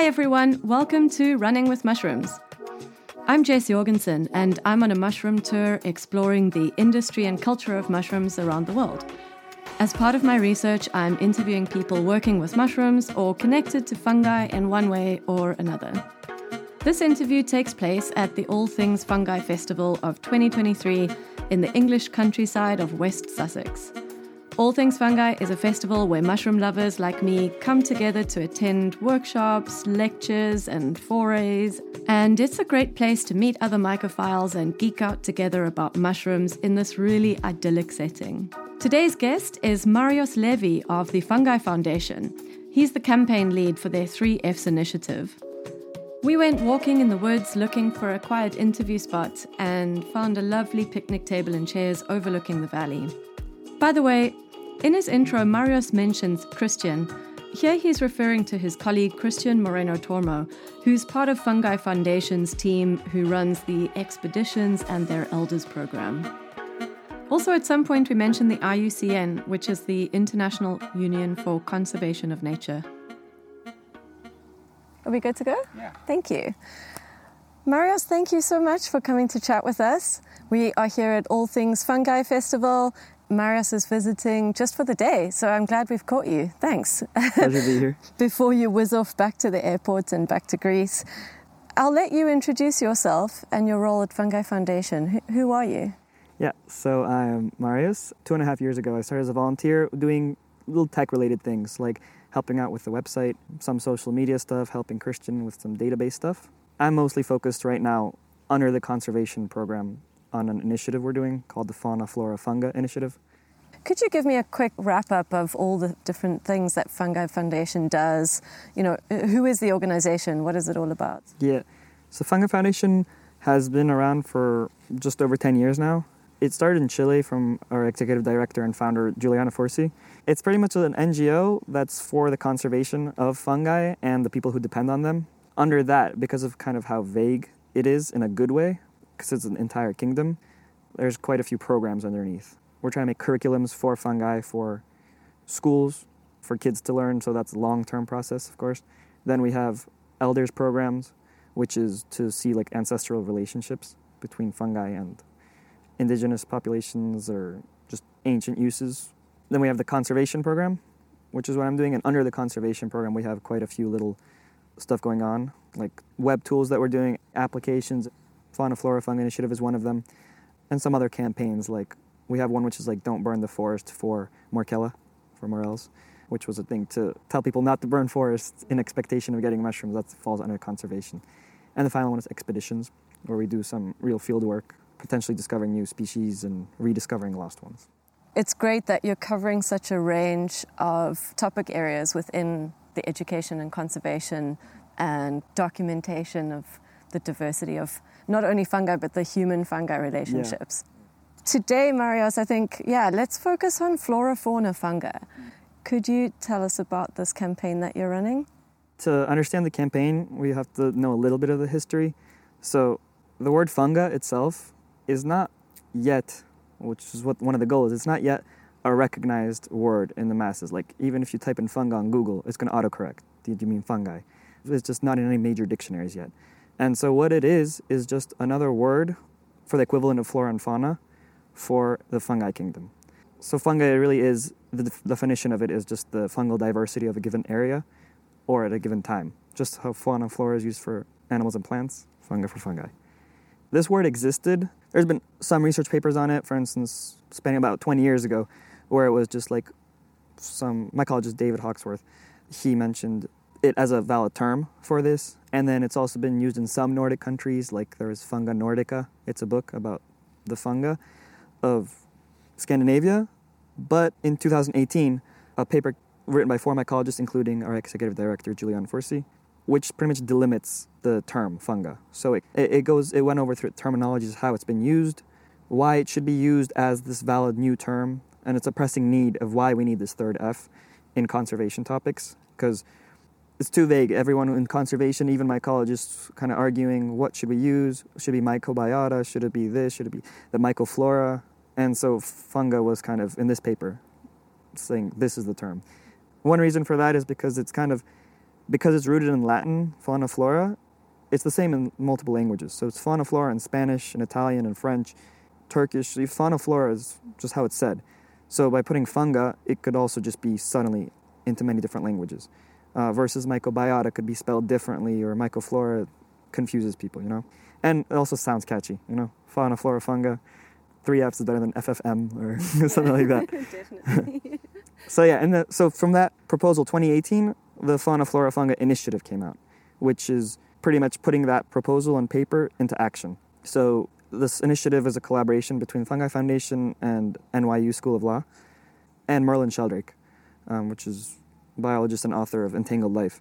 Hi everyone, welcome to Running with Mushrooms. I'm Jess Jorgensen and I'm on a mushroom tour exploring the industry and culture of mushrooms around the world. As part of my research, I'm interviewing people working with mushrooms or connected to fungi in one way or another. This interview takes place at the All Things Fungi Festival of 2023 in the English countryside of West Sussex. All Things Fungi is a festival where mushroom lovers like me come together to attend workshops, lectures, and forays. And it's a great place to meet other mycophiles and geek out together about mushrooms in this really idyllic setting. Today's guest is Marios Levi of the Fungi Foundation. He's the campaign lead for their 3Fs initiative. We went walking in the woods looking for a quiet interview spot and found a lovely picnic table and chairs overlooking the valley. By the way, in his intro, Marios mentions Christian. Here he's referring to his colleague Christian Moreno-Tormo, who's part of Fungi Foundation's team who runs the Expeditions and Their Elders program. Also, at some point we mentioned the IUCN, which is the International Union for Conservation of Nature. Are we good to go? Yeah. Thank you. Marios, thank you so much for coming to chat with us. We are here at All Things Fungi Festival. Marios is visiting just for the day, so I'm glad we've caught you. Thanks. Pleasure to be here. Before you whiz off back to the airport and back to Greece, I'll let you introduce yourself and your role at Fungi Foundation. Who are you? Yeah, so I'm Marios. 2.5 years ago, I started as a volunteer doing little tech-related things, like helping out with the website, some social media stuff, helping Christian with some database stuff. I'm mostly focused right now under the conservation program on an initiative we're doing called the Fauna Flora Funga Initiative. Could you give me a quick wrap-up of all the different things that Fungi Foundation does? You know, who is the organization? What is it all about? Yeah, so Fungi Foundation has been around for just over 10 years now. It started in Chile from our executive director and founder, Giuliana Furci. It's pretty much an NGO that's for the conservation of fungi and the people who depend on them. Under that, because of kind of how vague it is in a good way, because it's an entire kingdom, there's quite a few programs underneath. We're trying to make curriculums for fungi, for schools, for kids to learn, so that's a long-term process, of course. Then we have elders programs, which is to see like ancestral relationships between fungi and indigenous populations or just ancient uses. Then we have the conservation program, which is what I'm doing, and under the conservation program we have quite a few little stuff going on, like web tools that we're doing, applications. Fauna Flora Funga Initiative is one of them, and some other campaigns. Like we have one which is like don't burn the forest for Morchella, for morels, which was a thing to tell people not to burn forests in expectation of getting mushrooms. That falls under conservation. And the final one is expeditions, where we do some real field work, potentially discovering new species and rediscovering lost ones. It's great that you're covering such a range of topic areas within the education and conservation and documentation of the diversity of not only fungi, but the human-fungi relationships. Yeah. Today, Marios, I think, let's focus on flora-fauna fungi. Could you tell us about this campaign that you're running? To understand the campaign, we have to know a little bit of the history. So the word funga itself is not yet, which is what one of the goals is, it's not yet a recognized word in the masses. Like, even if you type in funga on Google, it's going to autocorrect. Do you mean fungi? It's just not in any major dictionaries yet. And so what it is just another word for the equivalent of flora and fauna for the fungi kingdom. So fungi really is, the definition of it is just the fungal diversity of a given area or at a given time. Just how fauna and flora is used for animals and plants, fungi for fungi. This word existed. There's been some research papers on it, for instance, spanning about 20 years ago, where it was just like some mycologist, David Hawksworth, he mentioned it as a valid term for this. And then it's also been used in some Nordic countries, like there is Funga Nordica. It's a book about the funga of Scandinavia. But in 2018, a paper written by four mycologists, including our executive director, Giuliana Furci, which pretty much delimits the term funga. So it went over through terminologies, how it's been used, why it should be used as this valid new term, and it's a pressing need of why we need this third F in conservation topics, because it's too vague. Everyone in conservation, even mycologists, kind of arguing what should we use? Should it be mycobiota? Should it be this? Should it be the mycoflora? And so funga was kind of, in this paper, saying this is the term. One reason for that is because it's kind of because it's rooted in Latin, fauna flora, it's the same in multiple languages. So it's fauna flora in Spanish and Italian and French, Turkish. Fauna flora is just how it's said. So by putting funga, it could also just be suddenly into many different languages. Versus mycobiota could be spelled differently, or mycoflora confuses people, you know? And it also sounds catchy, you know? Fauna flora funga. 3 Fs is better than FFM or something like that. Definitely. So yeah, and so from that proposal, 2018, the Fauna Flora Funga Initiative came out, which is pretty much putting that proposal on paper into action. So this initiative is a collaboration between Fungi Foundation and NYU School of Law and Merlin Sheldrake, which is a biologist and author of Entangled Life.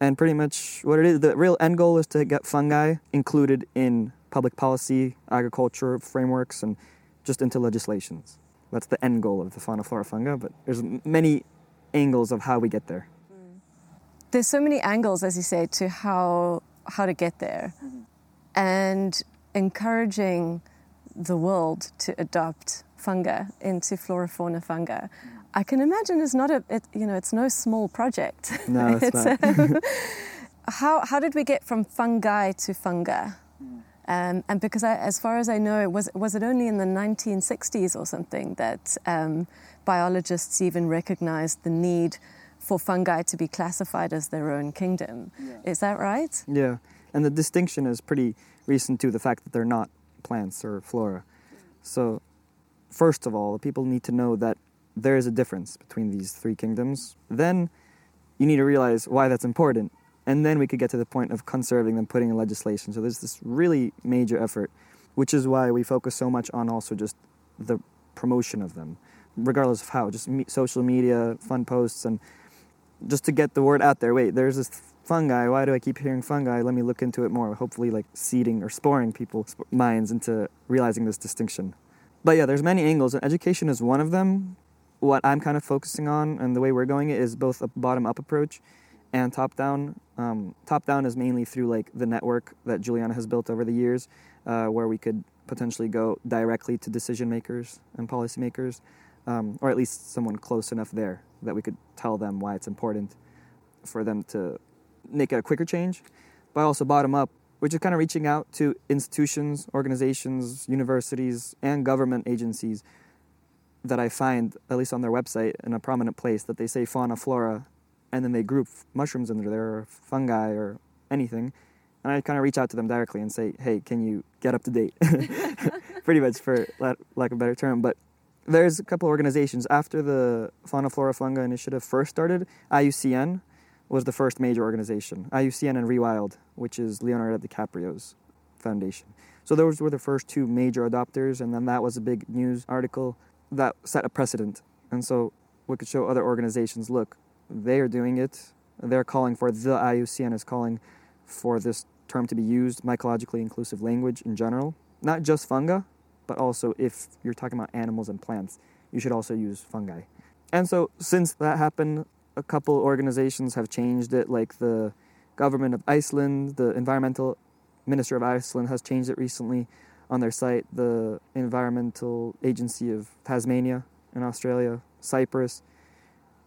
And pretty much what it is, the real end goal is to get fungi included in public policy, agriculture frameworks, and just into legislations. That's the end goal of the Fauna Flora Funga, but there's many angles of how we get there. There's so many angles, as you say, to how to get there. And encouraging the world to adopt funga into flora, fauna, funga, I can imagine is not it's no small project. No, it's not. How did we get from fungi to funga? And because as far as I know, was it only in the 1960s or something that biologists even recognized the need for fungi to be classified as their own kingdom. Yeah. Is that right? Yeah, and the distinction is pretty recent too, the fact that they're not plants or flora. So first of all, people need to know that there is a difference between these three kingdoms. Then you need to realize why that's important. And then we could get to the point of conserving them, putting in legislation. So there's this really major effort, which is why we focus so much on also just the promotion of them, regardless of how, just social media, fun posts, and just to get the word out there. Wait, there's this fungi. Why do I keep hearing fungi? Let me look into it more. Hopefully, like seeding or sporing people's minds into realizing this distinction. But yeah, there's many angles, and education is one of them. What I'm kind of focusing on and the way we're going is both a bottom-up approach and top-down. Top-down is mainly through like the network that Giuliana has built over the years, where we could potentially go directly to decision makers and policymakers, or at least someone close enough there that we could tell them why it's important for them to make a quicker change. But also bottom-up, which is kind of reaching out to institutions, organizations, universities, and government agencies that I find, at least on their website, in a prominent place that they say fauna, flora, and then they group mushrooms under there, or fungi, or anything. And I kind of reach out to them directly and say, hey, can you get up to date? Pretty much, for lack of a better term. But there's a couple organizations. After the Fauna Flora Funga Initiative first started, IUCN was the first major organization. IUCN and Rewild, which is Leonardo DiCaprio's foundation. So those were the first two major adopters, and then that was a big news article that set a precedent. And so we could show other organizations, look, they are doing it. They're calling for, the IUCN is calling for this term to be used, mycologically inclusive language in general. Not just funga, but also if you're talking about animals and plants, you should also use fungi. And so since that happened, a couple organizations have changed it, like the government of Iceland, the environmental minister of Iceland has changed it recently on their site, the Environmental Agency of Tasmania in Australia, Cyprus.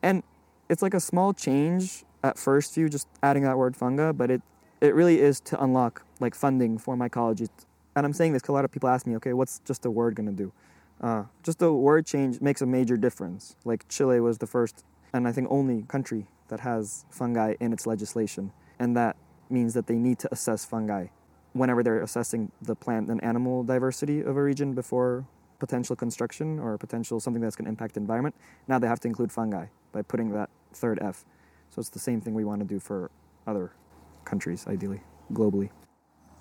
And it's like a small change at first view, just adding that word funga, but it really is to unlock like funding for mycology. And I'm saying this because a lot of people ask me, okay, what's just a word going to do? Just a word change makes a major difference. Like Chile was the first and I think only country that has fungi in its legislation. And that means that they need to assess fungi whenever they're assessing the plant and animal diversity of a region before potential construction or potential something that's going to impact the environment. Now they have to include fungi by putting that third F. So it's the same thing we want to do for other countries, ideally, globally.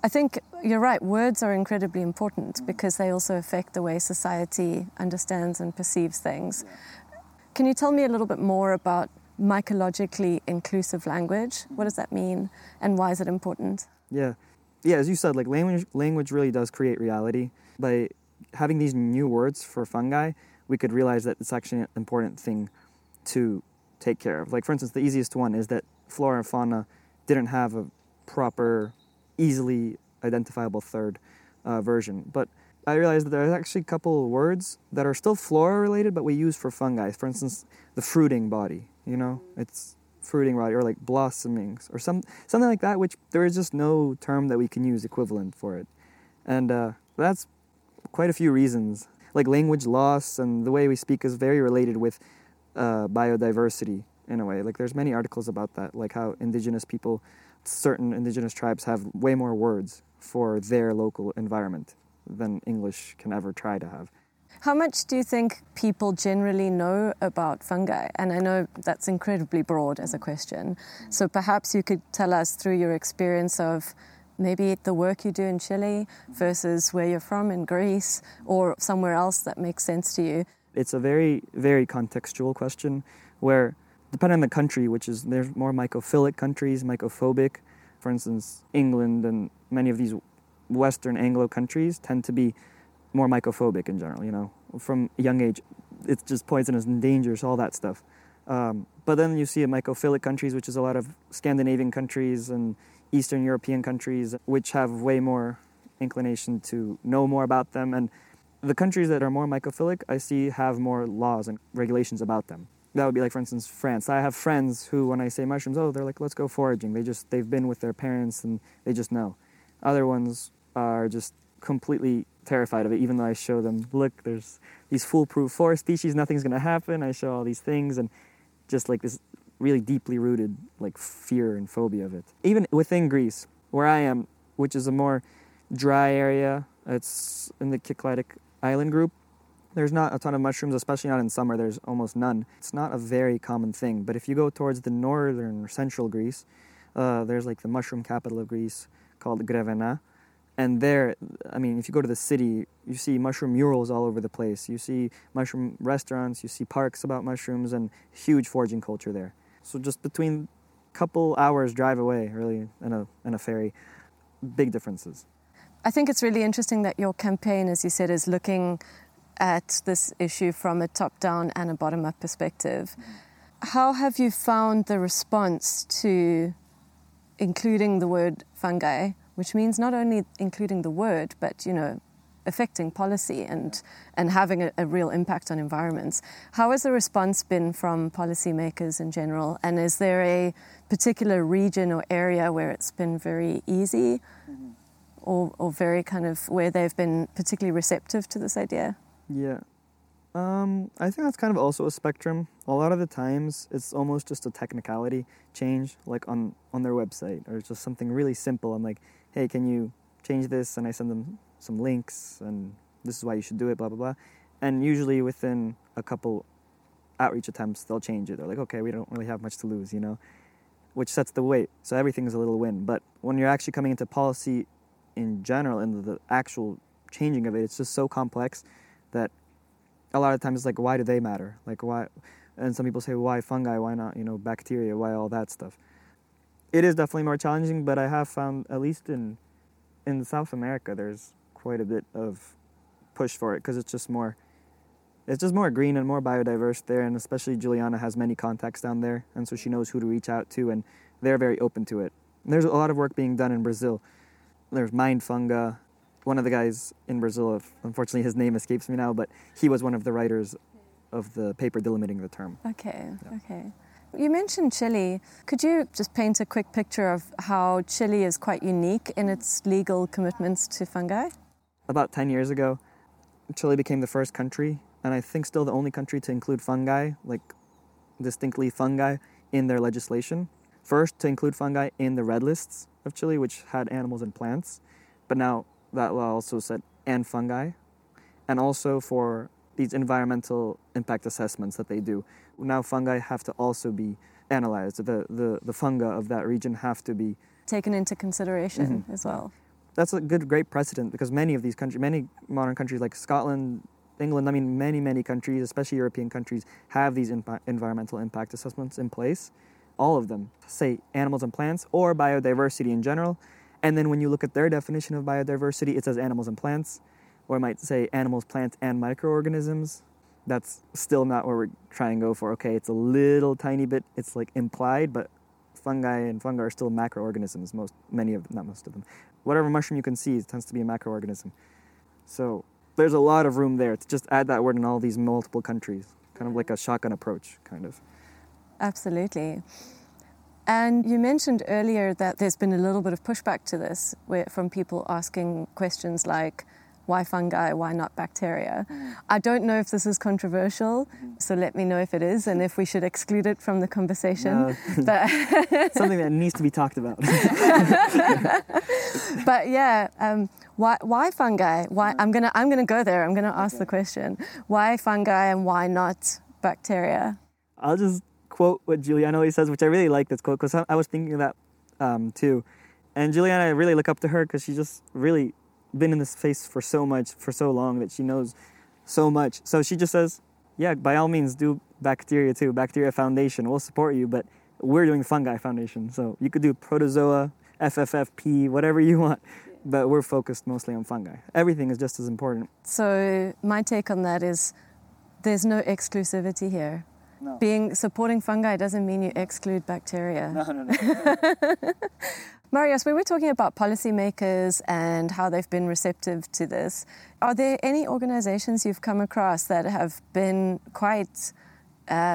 I think you're right. Words are incredibly important because they also affect the way society understands and perceives things. Yeah. Can you tell me a little bit more about mycologically inclusive language? What does that mean and why is it important? Yeah, as you said, like language really does create reality. By having these new words for fungi, we could realize that it's actually an important thing to take care of. Like, for instance, the easiest one is that flora and fauna didn't have a proper, easily identifiable third version. But I realized that there's actually a couple words that are still flora-related, but we use for fungi. For instance, the fruiting body, you know? It's fruiting rot or like blossomings or something like that, which there is just no term that we can use equivalent for it. And that's quite a few reasons. Like language loss and the way we speak is very related with biodiversity in a way. Like there's many articles about that, like how indigenous people, certain indigenous tribes have way more words for their local environment than English can ever try to have. How much do you think people generally know about fungi? And I know that's incredibly broad as a question. So perhaps you could tell us through your experience of maybe the work you do in Chile versus where you're from in Greece or somewhere else that makes sense to you. It's a very, very contextual question where, depending on the country, there's more mycophilic countries, mycophobic. For instance, England and many of these Western Anglo countries tend to be more mycophobic in general, you know, from a young age. It's just poisonous and dangerous, all that stuff. But then you see mycophilic countries, which is a lot of Scandinavian countries and Eastern European countries, which have way more inclination to know more about them. And the countries that are more mycophilic, I see, have more laws and regulations about them. That would be like, for instance, France. I have friends who, when I say mushrooms, they're like, let's go foraging. They've been with their parents and they just know. Other ones are just completely terrified of it, even though I show them, look, there's these foolproof forest species, nothing's going to happen. I show all these things and just like this really deeply rooted like fear and phobia of it. Even within Greece, where I am, which is a more dry area, it's in the Cycladic island group, there's not a ton of mushrooms, especially not in summer. There's almost none. It's not a very common thing. But if you go towards the northern or central Greece, there's like the mushroom capital of Greece called Grevena. And there, I mean, if you go to the city, you see mushroom murals all over the place. You see mushroom restaurants, you see parks about mushrooms, and huge foraging culture there. So just between a couple hours drive away, really, and a ferry, big differences. I think it's really interesting that your campaign, as you said, is looking at this issue from a top-down and a bottom-up perspective. How have you found the response to including the word fungi, which means not only including the word, but, you know, affecting policy and having a real impact on environments? How has the response been from policymakers in general? And is there a particular region or area where it's been very easy or very kind of where they've been particularly receptive to this idea? Yeah. I think that's kind of also a spectrum. A lot of the times it's almost just a technicality change, like on their website, or just something really simple. I'm like, hey, can you change this? And I send them some links, and this is why you should do it, blah, blah, blah. And usually within a couple outreach attempts, they'll change it. They're like, okay, we don't really have much to lose, you know, which sets the weight. So everything's a little win. But when you're actually coming into policy in general and the actual changing of it, it's just so complex that a lot of times it's like, why do they matter? Like, why? And some people say, why fungi? Why not, you know, bacteria? Why all that stuff? It is definitely more challenging, but I have found, at least in South America, there's quite a bit of push for it because it's just more green and more biodiverse there. And especially Giuliana has many contacts down there, and so she knows who to reach out to, and they're very open to it. And there's a lot of work being done in Brazil. There's mind funga. One of the guys in Brazil, unfortunately his name escapes me now, but he was one of the writers of the paper delimiting the term. Okay, yeah. Okay. You mentioned Chile. Could you just paint a quick picture of how Chile is quite unique in its legal commitments to fungi? About 10 years ago, Chile became the first country, and I think still the only country, to include fungi, like distinctly fungi, in their legislation. First, to include fungi in the red lists of Chile, which had animals and plants, but now that law also said, and fungi, and also for these environmental impact assessments that they do. Now fungi have to also be analyzed. The funga of that region have to be taken into consideration as well. That's a great precedent, because many of these countries, many modern countries like Scotland, England, I mean, many countries, especially European countries, have these environmental impact assessments in place. All of them say animals and plants or biodiversity in general. And then when you look at their definition of biodiversity, it says animals and plants, or it might say animals, plants, and microorganisms. That's still not what we're trying to go for. Okay, it's a little tiny bit, it's like implied, but fungi and fungi are still macroorganisms, not most of them. Whatever mushroom you can see, it tends to be a macroorganism. So there's a lot of room there to just add that word in all these multiple countries, kind of like a shotgun approach, kind of. Absolutely. And you mentioned earlier that there's been a little bit of pushback to this from people asking questions like, why fungi, why not bacteria? I don't know if this is controversial, so let me know if it is and if we should exclude it from the conversation. No. But something that needs to be talked about. But yeah, why fungi? Why I'm gonna go there. I'm gonna ask the question. Why fungi and why not bacteria? I'll just quote what Giuliana always says, which I really like this quote because I was thinking of that too. And Giuliana, I really look up to her because she just really been in this space for so much, for so long, that she knows so much. So she just says, yeah, by all means, do bacteria too. Bacteria Foundation, we'll support you, but we're doing Fungi Foundation. So you could do protozoa, FFFP, whatever you want, but we're focused mostly on fungi. Everything is just as important. So my take on that is there's no exclusivity here. No. Supporting fungi doesn't mean you exclude bacteria. No. Marios, we were talking about policymakers and how they've been receptive to this. Are there any organizations you've come across that have been quite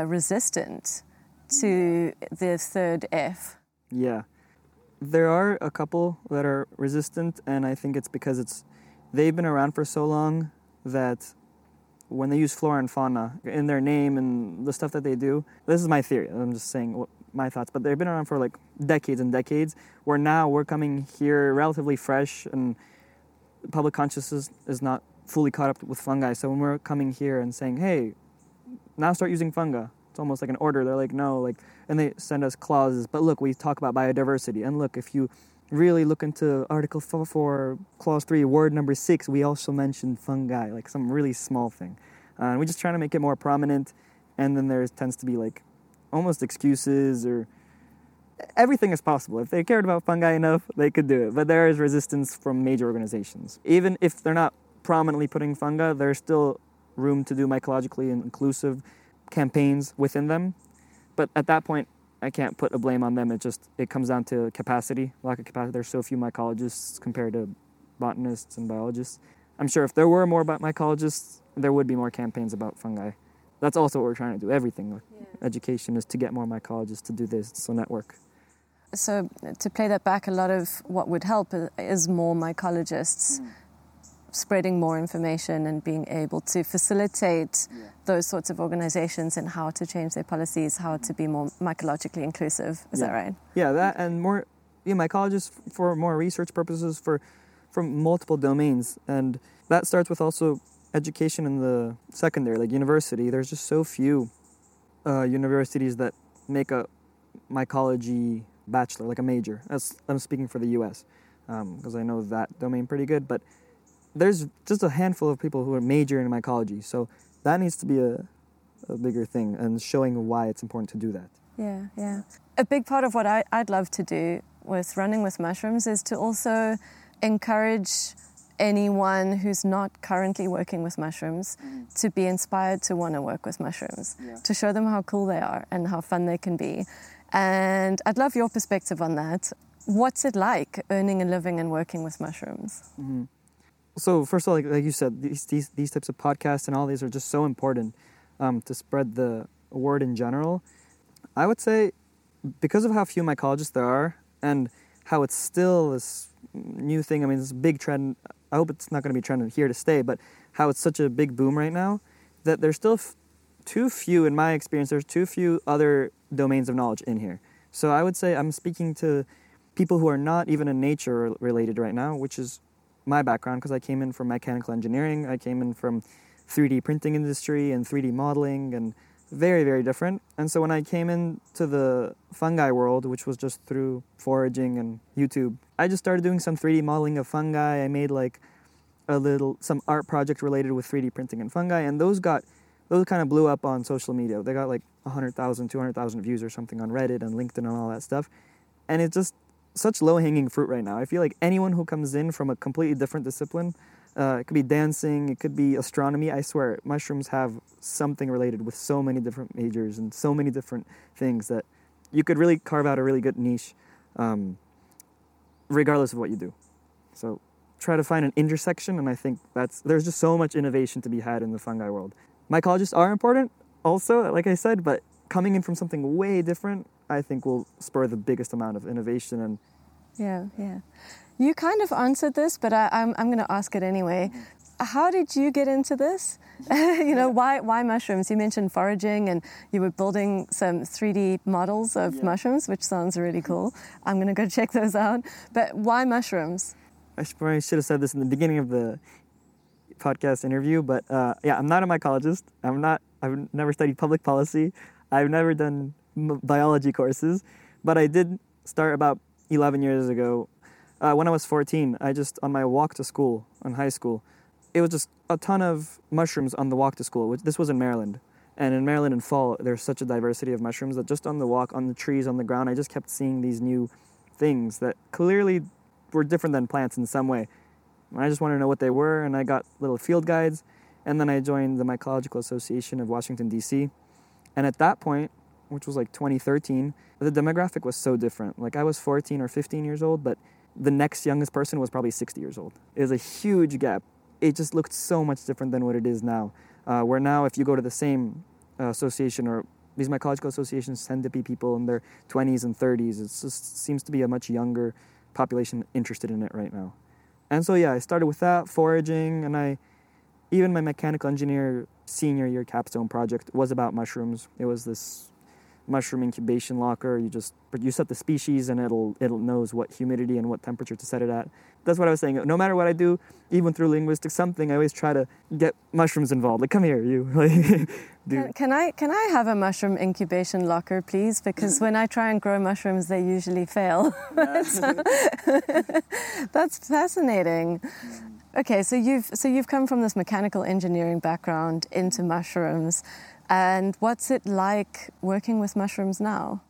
resistant to the third F? Yeah, there are a couple that are resistant, and I think it's because they've been around for so long that when they use flora and fauna in their name and the stuff that they do, this is my theory, I'm just saying my thoughts, but they've been around for like decades and decades, where now we're coming here relatively fresh and public consciousness is not fully caught up with fungi. So when we're coming here and saying, hey, now start using fungi, it's almost like an order. They're like, no, like, and they send us clauses, but look, we talk about biodiversity, and look, if you really look into Article 4, Clause 3, Word number 6, we also mentioned fungi, like some really small thing. And we're just trying to make it more prominent, and then there tends to be like almost excuses, or everything is possible. If they cared about fungi enough, they could do it. But there is resistance from major organizations. Even if they're not prominently putting fungi, there's still room to do mycologically inclusive campaigns within them. But at that point, I can't put a blame on them. It comes down to capacity, lack of capacity. There's so few mycologists compared to botanists and biologists. I'm sure if there were more mycologists, there would be more campaigns about fungi. That's also what we're trying to do. Everything, education, is to get more mycologists to do this, so network. So to play that back, a lot of what would help is more mycologists spreading more information and being able to facilitate those sorts of organizations and how to change their policies, how to be more mycologically inclusive. Is that right? Yeah, that and more mycologists for more research purposes from multiple domains. And that starts with also education in the secondary, like university. There's just so few universities that make a mycology bachelor, like a major. As I'm speaking for the U.S. because I know that domain pretty good, but there's just a handful of people who are majoring in mycology. So that needs to be a bigger thing, and showing why it's important to do that. Yeah, yeah. A big part of what I'd love to do with Running with Mushrooms is to also encourage anyone who's not currently working with mushrooms to be inspired to want to work with mushrooms, to show them how cool they are and how fun they can be. And I'd love your perspective on that. What's it like earning a living and working with mushrooms? Mm-hmm. So first of all, like you said, these types of podcasts and all these are just so important to spread the word in general. I would say because of how few mycologists there are and how it's still this new thing, I mean, this big trend, I hope it's not going to be a trend here to stay, but how it's such a big boom right now, that there's still too few, in my experience, there's too few other domains of knowledge in here. So I would say I'm speaking to people who are not even in nature related right now, which is my background, because I came in from mechanical engineering, I came in from 3D printing industry and 3D modeling, and very, very different. And so when I came into the fungi world, which was just through foraging and YouTube, I just started doing some 3D modeling of fungi. I made like some art project related with 3D printing and fungi, and those kind of blew up on social media. They got like 100,000, 200,000 views or something on Reddit and LinkedIn and all that stuff. And it's just such low-hanging fruit right now. I feel like anyone who comes in from a completely different discipline, it could be dancing, it could be astronomy. I swear, mushrooms have something related with so many different majors and so many different things that you could really carve out a really good niche, regardless of what you do. So try to find an intersection, and I think there's just so much innovation to be had in the fungi world. Mycologists are important also, like I said, but coming in from something way different, I think will spur the biggest amount of innovation. And yeah. You kind of answered this, but I'm going to ask it anyway. How did you get into this? Why mushrooms? You mentioned foraging and you were building some 3D models of mushrooms, which sounds really cool. I'm going to go check those out. But why mushrooms? I probably should have said this in the beginning of the podcast interview, but I'm not a mycologist. I've never studied public policy. I've never done biology courses, but I did start about 11 years ago. When I was 14, on my walk to school, in high school, it was just a ton of mushrooms on the walk to school. This was in Maryland. And in Maryland in fall, there's such a diversity of mushrooms that just on the walk, on the trees, on the ground, I just kept seeing these new things that clearly were different than plants in some way. And I just wanted to know what they were, and I got little field guides. And then I joined the Mycological Association of Washington, D.C. And at that point, which was like 2013, the demographic was so different. Like I was 14 or 15 years old, but the next youngest person was probably 60 years old. It was a huge gap. It just looked so much different than what it is now. Where now if you go to the same association, or these mycological associations tend to be people in their 20s and 30s. It just seems to be a much younger population interested in it right now. And so, I started with that, foraging, and even my mechanical engineer senior year capstone project was about mushrooms. It was this mushroom incubation locker. You set the species and it'll knows what humidity and what temperature to set it at. That's what I was saying. No matter what I do, even through linguistics, something, I always try to get mushrooms involved. Like, come here, you. Can I have a mushroom incubation locker, please? Because when I try and grow mushrooms, they usually fail. That's fascinating. Okay, so you've come from this mechanical engineering background into mushrooms. And what's it like working with mushrooms now?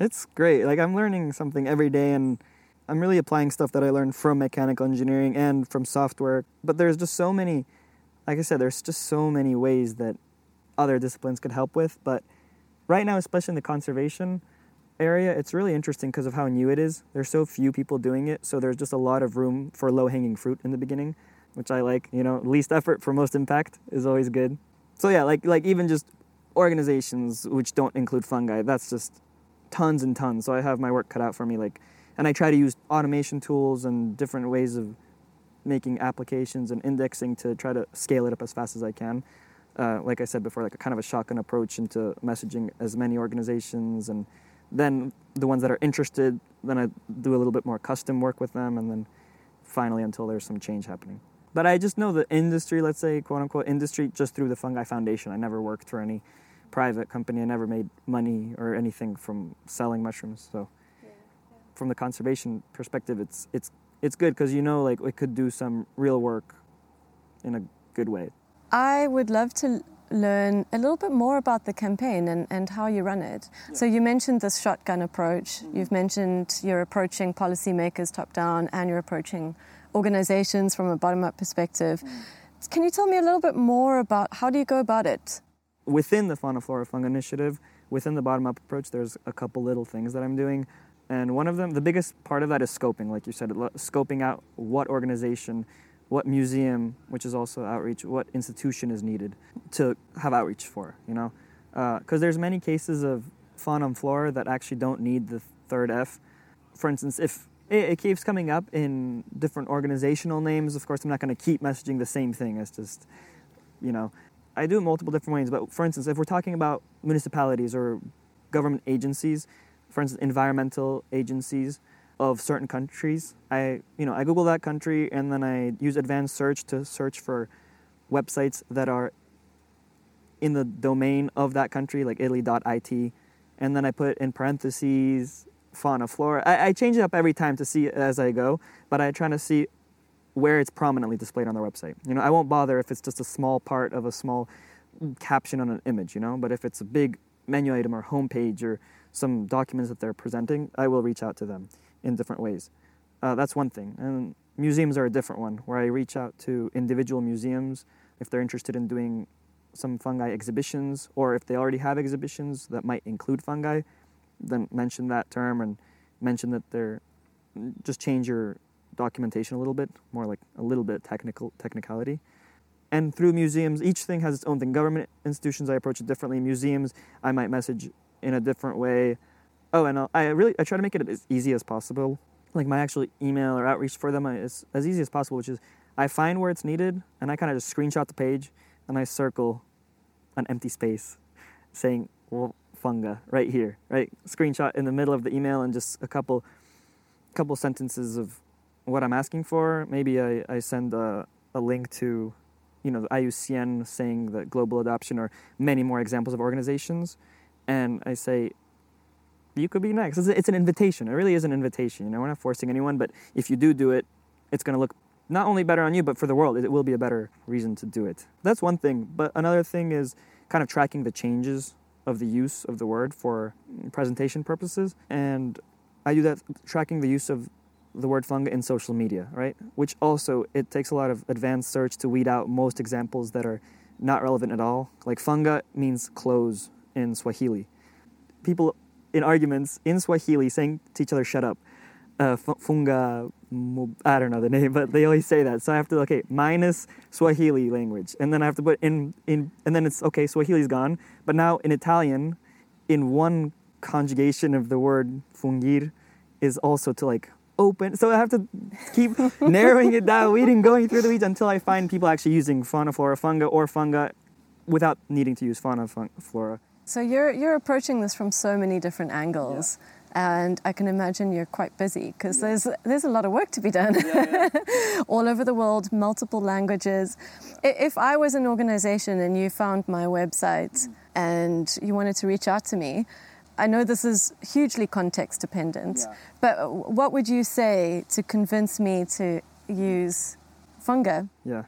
It's great. Like, I'm learning something every day, and I'm really applying stuff that I learned from mechanical engineering and from software. But there's just so many, like I said, there's just so many ways that other disciplines could help with. But right now, especially in the conservation area, it's really interesting because of how new it is. There's so few people doing it, so there's just a lot of room for low-hanging fruit in the beginning, which I like. Least effort for most impact is always good. So like even just organizations which don't include fungi, that's just tons and tons. So I have my work cut out for me, and I try to use automation tools and different ways of making applications and indexing to try to scale it up as fast as I can. Like I said before, like a kind of a shotgun approach into messaging as many organizations, and then the ones that are interested, then I do a little bit more custom work with them, and then finally until there's some change happening. But I just know the industry, let's say, quote-unquote industry, just through the Fungi Foundation. I never worked for any private company. I never made money or anything from selling mushrooms. So from the conservation perspective, it's good because like it could do some real work in a good way. I would love to learn a little bit more about the campaign and how you run it. Yeah. So you mentioned this shotgun approach. Mm-hmm. You've mentioned you're approaching policymakers top-down and you're approaching organizations from a bottom-up perspective. Mm. Can you tell me a little bit more about how do you go about it? Within the Fauna Flora Funga Initiative, within the bottom-up approach, there's a couple little things that I'm doing. And one of them, the biggest part of that is scoping, like you said, scoping out what organization, what museum, which is also outreach, what institution is needed to have outreach for, Because there's many cases of fauna and flora that actually don't need the third F. For instance, if it keeps coming up in different organizational names. Of course, I'm not going to keep messaging the same thing. It's just, I do it multiple different ways. But for instance, if we're talking about municipalities or government agencies, for instance, environmental agencies of certain countries, I Google that country and then I use advanced search to search for websites that are in the domain of that country, like Italy.it. And then I put in parentheses fauna, flora. I change it up every time to see as I go, but I try to see where it's prominently displayed on their website. I won't bother if it's just a small part of a small caption on an image, but if it's a big menu item or homepage or some documents that they're presenting, I will reach out to them in different ways. That's one thing. And museums are a different one, where I reach out to individual museums if they're interested in doing some fungi exhibitions, or if they already have exhibitions that might include fungi, then mention that term and mention that they're just change your documentation a little bit, more like a little bit technicality. And through museums, each thing has its own thing. Government institutions, I approach it differently. Museums, I might message in a different way. Oh, and I try to make it as easy as possible. Like my actual email or outreach for them is as easy as possible, which is I find where it's needed and I kind of just screenshot the page and I circle an empty space saying, well, funga right here, right? Screenshot in the middle of the email and just a couple sentences of what I'm asking for. Maybe I send a link to, you know, the IUCN saying that global adoption or many more examples of organizations. And I say, you could be next. It's an invitation. It really is an invitation. You know, we're not forcing anyone, but if you do it, it's going to look not only better on you, but for the world, it will be a better reason to do it. That's one thing. But another thing is kind of tracking the changes of the use of the word for presentation purposes. And I do that, tracking the use of the word funga in social media, right? Which also, it takes a lot of advanced search to weed out most examples that are not relevant at all. Like funga means clothes in Swahili. People in arguments in Swahili saying to each other, shut up. Funga, I don't know the name, but they always say that. So I have to, okay, minus Swahili language. And then I have to put in and then it's, okay, Swahili's gone. But now in Italian, in one conjugation of the word fungir is also to like open. So I have to keep narrowing it down, weeding, going through the weeds until I find people actually using fauna, flora, funga or funga without needing to use fauna, flora. So you're approaching this from so many different angles. Yeah. And I can imagine you're quite busy because there's a lot of work to be done. Yeah, yeah. All over the world, multiple languages. Yeah. If I was an organization and you found my website and you wanted to reach out to me, I know this is hugely context dependent, but what would you say to convince me to use funga? Yeah.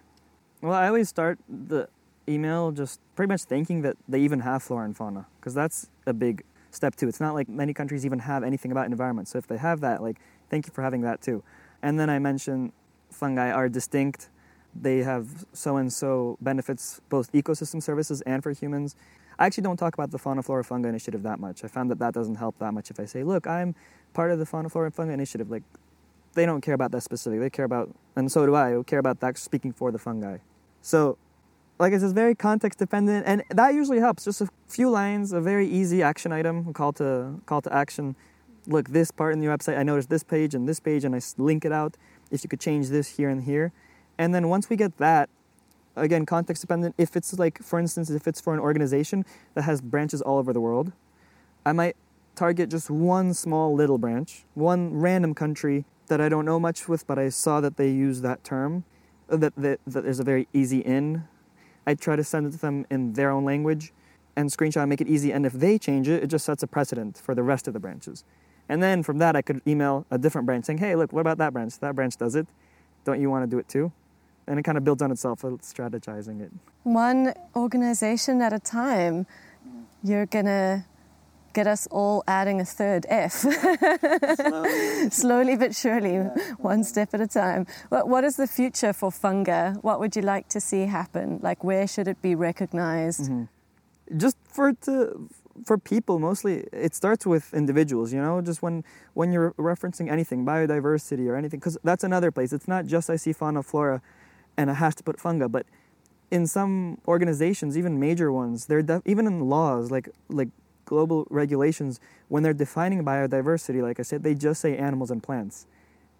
Well, I always start the email just pretty much thinking that they even have flora and fauna because that's a big step two. It's not like many countries even have anything about environment. So if they have that, like, thank you for having that too. And then I mention fungi are distinct. They have so-and-so benefits, both ecosystem services and for humans. I actually don't talk about the Fauna Flora Funga Initiative that much. I found that doesn't help that much if I say, look, I'm part of the Fauna Flora Funga Initiative. Like, they don't care about that specifically. They care about, and so do I care about that speaking for the fungi. So like I said, it's very context dependent, and that usually helps. Just a few lines, a very easy action item, call to action. Look, this part in the website, I noticed this page and this page, and I link it out. If you could change this here and here. And then once we get that, again, context dependent, if it's like, for instance, if it's for an organization that has branches all over the world, I might target just one small little branch, one random country that I don't know much with, but I saw that they use that term, that there's a very easy in. I try to send it to them in their own language and screenshot and make it easy. And if they change it, it just sets a precedent for the rest of the branches. And then from that, I could email a different branch saying, hey, look, what about that branch? That branch does it. Don't you want to do it too? And it kind of builds on itself, strategizing it. One organization at a time, you're going to get us all adding a third F. Slowly but surely, one step at a time. What is the future for funga? What would you like to see happen? Like, where should it be recognized? Mm-hmm. Just for people, mostly, it starts with individuals, you know, just when you're referencing anything, biodiversity or anything, because that's another place. It's not just I see fauna, flora, and I have to put funga, but in some organizations, even major ones, they're even in laws, like global regulations, when they're defining biodiversity, like I said, they just say animals and plants.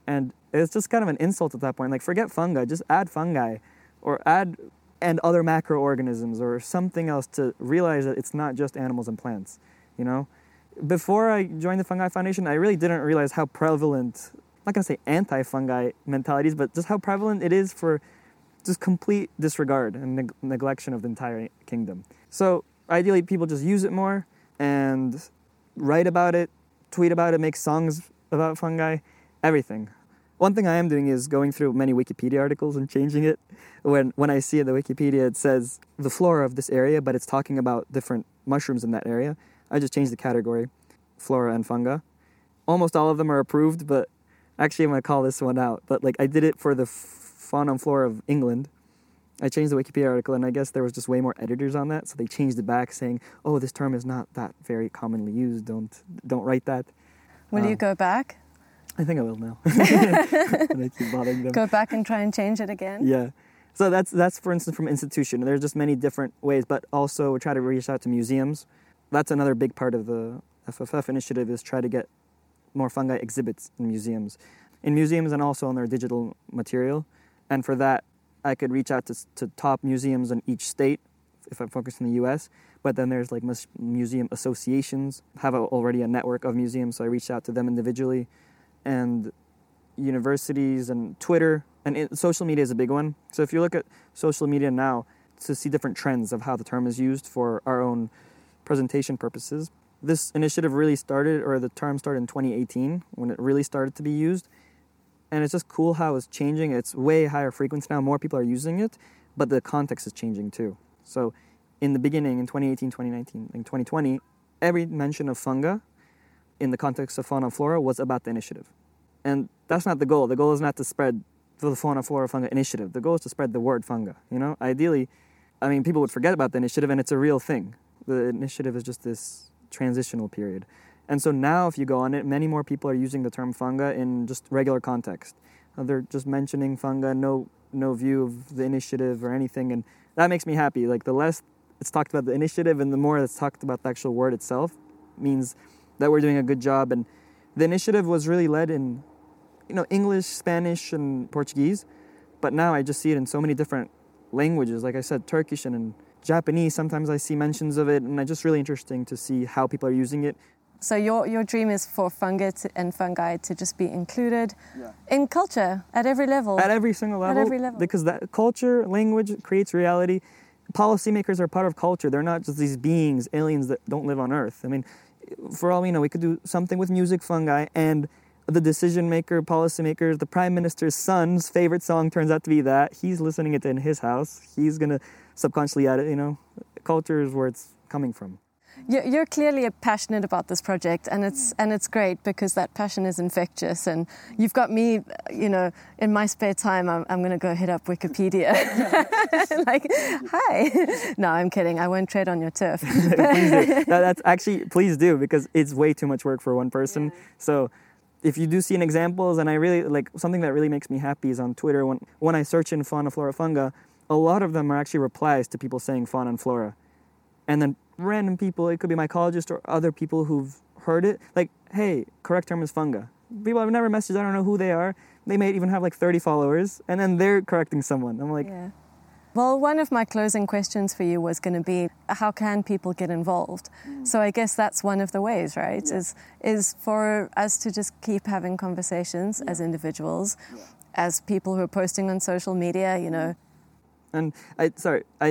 And it's just kind of an insult at that point. Like, forget fungi, just add fungi or add and other macroorganisms or something else to realize that it's not just animals and plants, you know? Before I joined the Fungi Foundation, I really didn't realize how prevalent, I'm not going to say anti-fungi mentalities, but just how prevalent it is for just complete disregard and neglection of the entire kingdom. So ideally, people just use it more and write about it, tweet about it, make songs about fungi, everything. One thing I am doing is going through many Wikipedia articles and changing it. When I see the Wikipedia, it says the flora of this area, but it's talking about different mushrooms in that area. I just changed the category, flora and funga. Almost all of them are approved, but actually I'm going to call this one out. But like I did it for the fauna and flora of England. I changed the Wikipedia article, and I guess there was just way more editors on that, so they changed it back saying, oh, this term is not that very commonly used, don't write that. Will you go back? I think I will now. And I keep bothering them. Go back and try and change it again? Yeah. So that's for instance, from institution. There's just many different ways, but also we try to reach out to museums. That's another big part of the FFF initiative is try to get more fungi exhibits in museums and also on their digital material. And for that, I could reach out to top museums in each state if I'm focused in the U.S., but then there's like museum associations, have already a network of museums, so I reached out to them individually, and universities and Twitter, and social media is a big one. So if you look at social media now to see different trends of how the term is used for our own presentation purposes, this initiative really started, or the term started in 2018 when it really started to be used, and it's just cool how it's changing. It's way higher frequency now, more people are using it, but the context is changing too. So in the beginning, in 2018, 2019, and 2020, every mention of funga in the context of fauna and flora was about the initiative. And that's not the goal. The goal is not to spread the fauna, flora, funga initiative. The goal is to spread the word funga, you know? Ideally, I mean, people would forget about the initiative, and it's a real thing. The initiative is just this transitional period. And so now if you go on it, many more people are using the term funga in just regular context. They're just mentioning funga, no view of the initiative or anything, and that makes me happy. Like, the less it's talked about the initiative and the more it's talked about the actual word itself means that we're doing a good job. And the initiative was really led in, you know, English, Spanish, and Portuguese, but now I just see it in so many different languages. Like I said, Turkish and Japanese, sometimes I see mentions of it, and it's just really interesting to see how people are using it. So your dream is for fungi to just be included in culture at every level. At every single level. At every level. Because that culture, language creates reality. Policymakers are part of culture. They're not just these beings, aliens that don't live on Earth. I mean, for all we know, we could do something with music, fungi, and the decision maker, policymaker, the prime minister's son's favorite song turns out to be that. He's listening it in his house. He's going to subconsciously add it, you know. Culture is where it's coming from. You're clearly passionate about this project, and it's great because that passion is infectious. And you've got me, you know, in my spare time, I'm going to go hit up Wikipedia. Like, hi. No, I'm kidding. I won't tread on your turf. Please do. No, that's actually, please do, because it's way too much work for one person. Yeah. So if you do see an examples, and I really like something that really makes me happy is on Twitter. When I search in fauna, flora, funga, a lot of them are actually replies to people saying fauna and flora. And then random people, it could be mycologists or other people who've heard it, like, hey, correct term is funga. People I've never messaged, I don't know who they are. They may even have like 30 followers, and then they're correcting someone. I'm like... Yeah. Well, one of my closing questions for you was going to be, how can people get involved? So I guess that's one of the ways, right? Yeah. Is for us to just keep having conversations as individuals, as people who are posting on social media, you know. And I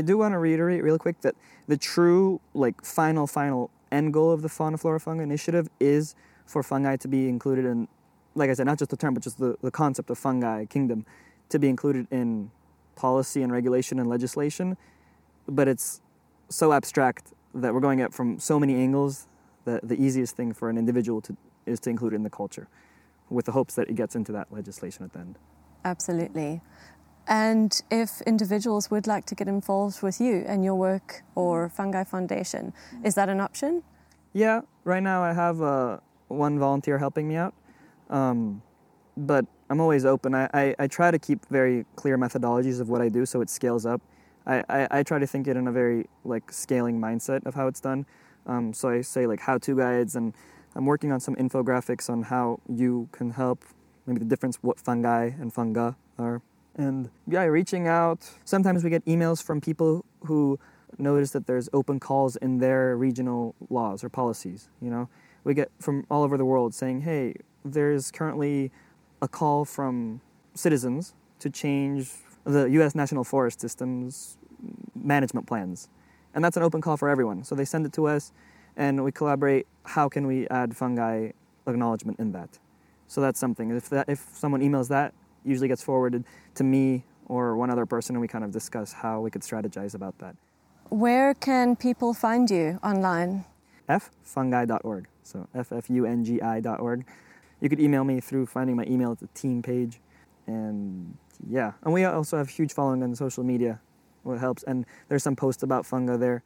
do want to reiterate real quick that the true, like, final end goal of the Fauna Flora Funga Initiative is for fungi to be included in, like I said, not just the term, but just the concept of fungi kingdom to be included in policy and regulation and legislation. But it's so abstract that we're going at from so many angles that the easiest thing for an individual is to include it in the culture with the hopes that it gets into that legislation at the end. Absolutely. And if individuals would like to get involved with you and your work or Fungi Foundation, is that an option? Yeah, right now I have one volunteer helping me out, but I'm always open. I try to keep very clear methodologies of what I do so it scales up. I try to think it in a very, like, scaling mindset of how it's done. So I say, like, how-to guides, and I'm working on some infographics on how you can help, maybe the difference what fungi and funga are. And yeah, reaching out. Sometimes we get emails from people who notice that there's open calls in their regional laws or policies, you know. We get from all over the world saying, hey, there's currently a call from citizens to change the U.S. National Forest System's management plans. And that's an open call for everyone. So they send it to us and we collaborate. How can we add fungi acknowledgement in that? So that's something. If someone emails that, usually gets forwarded to me or one other person, and we kind of discuss how we could strategize about that. Where can people find you online? ffungi.org, so ffungi.org. You could email me through finding my email at the team page. And we also have a huge following on social media, what helps, and there's some posts about funga there.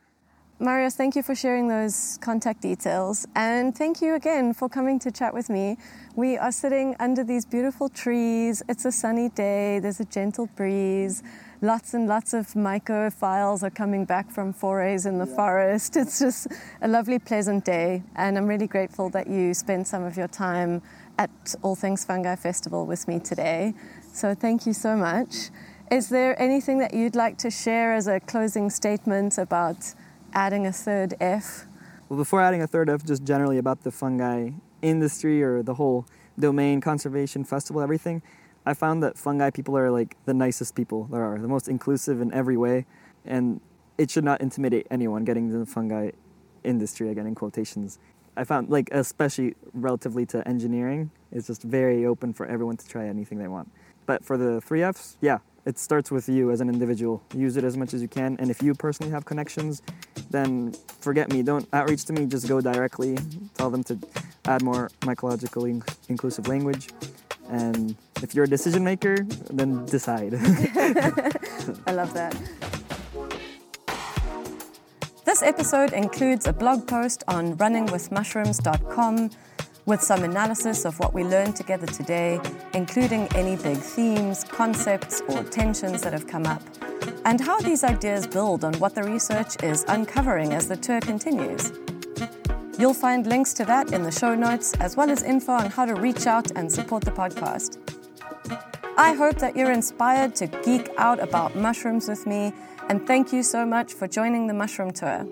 Marios, thank you for sharing those contact details, and thank you again for coming to chat with me. We are sitting under these beautiful trees. It's a sunny day. There's a gentle breeze. Lots and lots of mycophiles are coming back from forays in the forest. It's just a lovely, pleasant day, and I'm really grateful that you spent some of your time at All Things Fungi Festival with me today. So thank you so much. Is there anything that you'd like to share as a closing statement about adding a third F? Well, before adding a third F, just generally about the fungi industry or the whole domain, conservation, festival, everything, I found that fungi people are like the nicest people there are, the most inclusive in every way, and it should not intimidate anyone getting into the fungi industry, again, in quotations. I found, like, especially relatively to engineering, it's just very open for everyone to try anything they want. But for the three Fs, yeah, it starts with you as an individual. Use it as much as you can. And if you personally have connections, then forget me. Don't outreach to me. Just go directly. Tell them to add more mycologically inclusive language. And if you're a decision maker, then decide. I love that. This episode includes a blog post on runningwithmushrooms.com with some analysis of what we learned together today, including any big themes, concepts, or tensions that have come up, and how these ideas build on what the research is uncovering as the tour continues. You'll find links to that in the show notes, as well as info on how to reach out and support the podcast. I hope that you're inspired to geek out about mushrooms with me, and thank you so much for joining the Mushroom Tour.